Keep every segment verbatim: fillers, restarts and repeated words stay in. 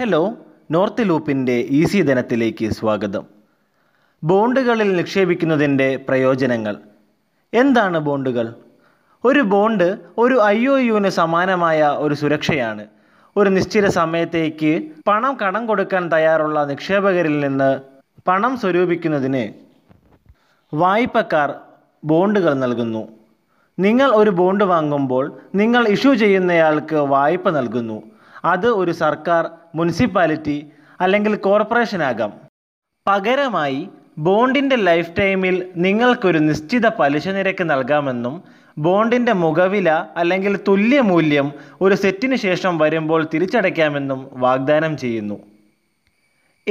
Hello, north ലൂപ്പിൻ്റെ easy ധനത്തിലേക്ക് സ്വാഗതം. ബോണ്ടുകളിൽ നിക്ഷേപിക്കുന്നതിൻ്റെ പ്രയോജനങ്ങൾ. എന്താണ് ബോണ്ടുകൾ? ഒരു ബോണ്ട് ഒരു ഐ ഒ യുവിന് സമാനമായ ഒരു സുരക്ഷയാണ്. ഒരു നിശ്ചിത സമയത്തേക്ക് പണം കടം കൊടുക്കാൻ തയ്യാറുള്ള നിക്ഷേപകരിൽ നിന്ന് പണം സ്വരൂപിക്കുന്നതിന് വായ്പക്കാർ ബോണ്ടുകൾ നൽകുന്നു. നിങ്ങൾ ഒരു ബോണ്ട് വാങ്ങുമ്പോൾ നിങ്ങൾ ഇഷ്യൂ ചെയ്യുന്നയാൾക്ക് വായ്പ നൽകുന്നു. അത് ഒരു സർക്കാർ, മുനിസിപ്പാലിറ്റി അല്ലെങ്കിൽ കോർപ്പറേഷൻ ആകാം. പകരമായി ബോണ്ടിൻ്റെ ലൈഫ് ടൈമിൽ നിങ്ങൾക്കൊരു നിശ്ചിത പലിശ നിരക്ക് നൽകാമെന്നും ബോണ്ടിൻ്റെ മുഖവില അല്ലെങ്കിൽ തുല്യമൂല്യം ഒരു സെറ്റിന് ശേഷം വരുമ്പോൾ തിരിച്ചടയ്ക്കാമെന്നും വാഗ്ദാനം ചെയ്യുന്നു.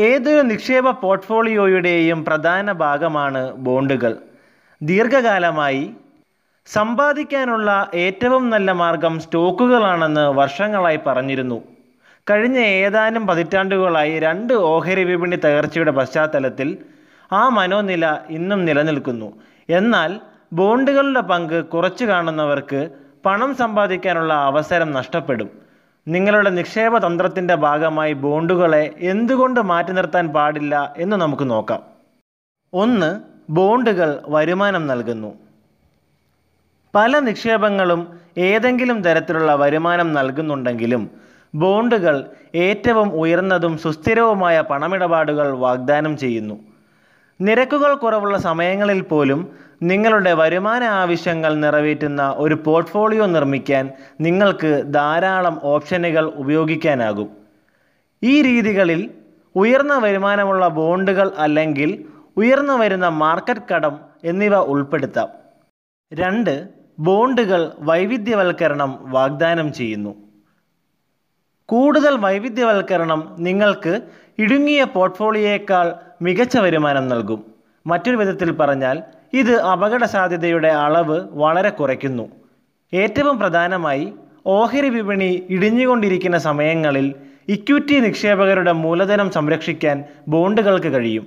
ഏതൊരു നിക്ഷേപ പോർട്ട്ഫോളിയോയുടെയും പ്രധാന ഭാഗമാണ് ബോണ്ടുകൾ. ദീർഘകാലമായി സമ്പാദിക്കാനുള്ള ഏറ്റവും നല്ല മാർഗം സ്റ്റോക്കുകളാണെന്ന് വർഷങ്ങളായി പറഞ്ഞിരുന്നു. കഴിഞ്ഞ ഏതാനും പതിറ്റാണ്ടുകളായി രണ്ട് ഓഹരി വിപണി തകർച്ചയുടെ പശ്ചാത്തലത്തിൽ ആ മനോനില ഇന്നും നിലനിൽക്കുന്നു. എന്നാൽ ബോണ്ടുകളുടെ പങ്ക് കുറച്ചു കാണുന്നവർക്ക് പണം സമ്പാദിക്കാനുള്ള അവസരം നഷ്ടപ്പെടും. നിങ്ങളുടെ നിക്ഷേപ തന്ത്രത്തിൻ്റെ ഭാഗമായി ബോണ്ടുകളെ എന്തുകൊണ്ട് മാറ്റി നിർത്താൻ പാടില്ല എന്ന് നമുക്ക് നോക്കാം. ഒന്ന്, ബോണ്ടുകൾ വരുമാനം നൽകുന്നു. പല നിക്ഷേപങ്ങളും ഏതെങ്കിലും തരത്തിലുള്ള വരുമാനം നൽകുന്നുണ്ടെങ്കിലും ബോണ്ടുകൾ ഏറ്റവും ഉയർന്നതും സുസ്ഥിരവുമായ പണമിടപാടുകൾ വാഗ്ദാനം ചെയ്യുന്നു. നിരക്കുകൾ കുറവുള്ള സമയങ്ങളിൽ പോലും നിങ്ങളുടെ വരുമാന ആവശ്യങ്ങൾ നിറവേറ്റുന്ന ഒരു പോർട്ട്ഫോളിയോ നിർമ്മിക്കാൻ നിങ്ങൾക്ക് ധാരാളം ഓപ്ഷനുകൾ ഉപയോഗിക്കാനാകും. ഈ രീതികളിൽ ഉയർന്ന വരുമാനമുള്ള ബോണ്ടുകൾ അല്ലെങ്കിൽ ഉയർന്നു വരുന്ന മാർക്കറ്റ് കടം എന്നിവ ഉൾപ്പെടുത്താം. രണ്ട്, ബോണ്ടുകൾ വൈവിധ്യവൽക്കരണം വാഗ്ദാനം ചെയ്യുന്നു. കൂടുതൽ വൈവിധ്യവൽക്കരണം നിങ്ങൾക്ക് ഇടുങ്ങിയ പോർട്ട്ഫോളിയോയേക്കാൾ മികച്ച വരുമാനം നൽകും. മറ്റൊരു വിധത്തിൽ പറഞ്ഞാൽ, ഇത് അപകട സാധ്യതയുടെ അളവ് വളരെ കുറയ്ക്കുന്നു. ഏറ്റവും പ്രധാനമായി, ഓഹരി വിപണി ഇടിഞ്ഞുകൊണ്ടിരിക്കുന്ന സമയങ്ങളിൽ ഇക്വിറ്റി നിക്ഷേപകരുടെ മൂലധനം സംരക്ഷിക്കാൻ ബോണ്ടുകൾക്ക് കഴിയും.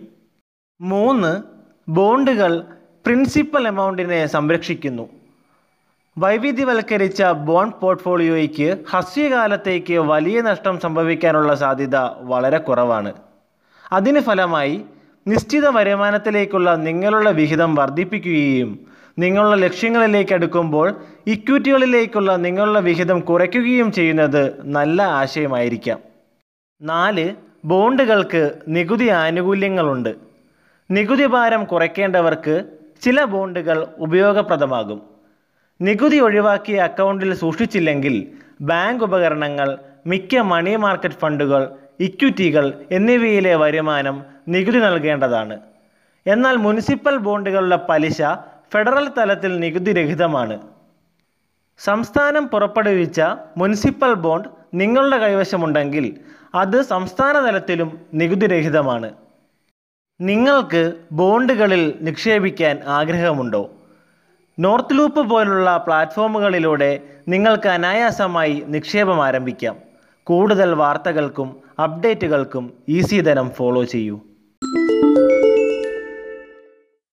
മൂന്ന്, ബോണ്ടുകൾ പ്രിൻസിപ്പൽ എമൗണ്ടിനെ സംരക്ഷിക്കുന്നു. വൈവിധ്യവൽക്കരിച്ച ബോണ്ട് പോർട്ട്ഫോളിയോയ്ക്ക് ഹ്രസ്വകാലത്തേക്ക് വലിയ നഷ്ടം സംഭവിക്കാനുള്ള സാധ്യത വളരെ കുറവാണ്. അതിന് ഫലമായി നിശ്ചിത വരുമാനത്തിലേക്കുള്ള നിങ്ങളുടെ വിഹിതം വർദ്ധിപ്പിക്കുകയും നിങ്ങളുടെ ലക്ഷ്യങ്ങളിലേക്ക് അടുക്കുമ്പോൾ ഇക്വിറ്റികളിലേക്കുള്ള നിങ്ങളുടെ വിഹിതം കുറയ്ക്കുകയും ചെയ്യുന്നത് നല്ല ആശയമായിരിക്കാം. നാല്, ബോണ്ടുകൾക്ക് നികുതി ആനുകൂല്യങ്ങളുണ്ട്. നികുതി ഭാരം കുറയ്ക്കേണ്ടവർക്ക് ചില ബോണ്ടുകൾ ഉപയോഗപ്രദമാകും. നികുതി ഒഴിവാക്കിയ അക്കൗണ്ടിൽ സൂക്ഷിച്ചില്ലെങ്കിൽ ബാങ്ക് ഉപകരണങ്ങൾ, മിക്ക മണി മാർക്കറ്റ് ഫണ്ടുകൾ, ഇക്വിറ്റികൾ എന്നിവയിലെ വരുമാനം നികുതി നൽകേണ്ടതാണ്. എന്നാൽ മുനിസിപ്പൽ ബോണ്ടുകളുടെ പലിശ ഫെഡറൽ തലത്തിൽ നികുതി രഹിതമാണ്. സംസ്ഥാനം പുറപ്പെടുവിച്ച മുനിസിപ്പൽ ബോണ്ട് നിങ്ങളുടെ കൈവശമുണ്ടെങ്കിൽ അത് സംസ്ഥാന തലത്തിലും നികുതി രഹിതമാണ്. നിങ്ങൾക്ക് ബോണ്ടുകളിൽ നിക്ഷേപിക്കാൻ ആഗ്രഹമുണ്ടോ? നോർത്ത് ലൂപ്പ് പോലുള്ള പ്ലാറ്റ്ഫോമുകളിലൂടെ നിങ്ങൾക്ക് അനായാസമായി നിക്ഷേപം ആരംഭിക്കാം. കൂടുതൽ വാർത്തകൾക്കും അപ്ഡേറ്റുകൾക്കും ഈസി ധനം ഫോളോ ചെയ്യൂ.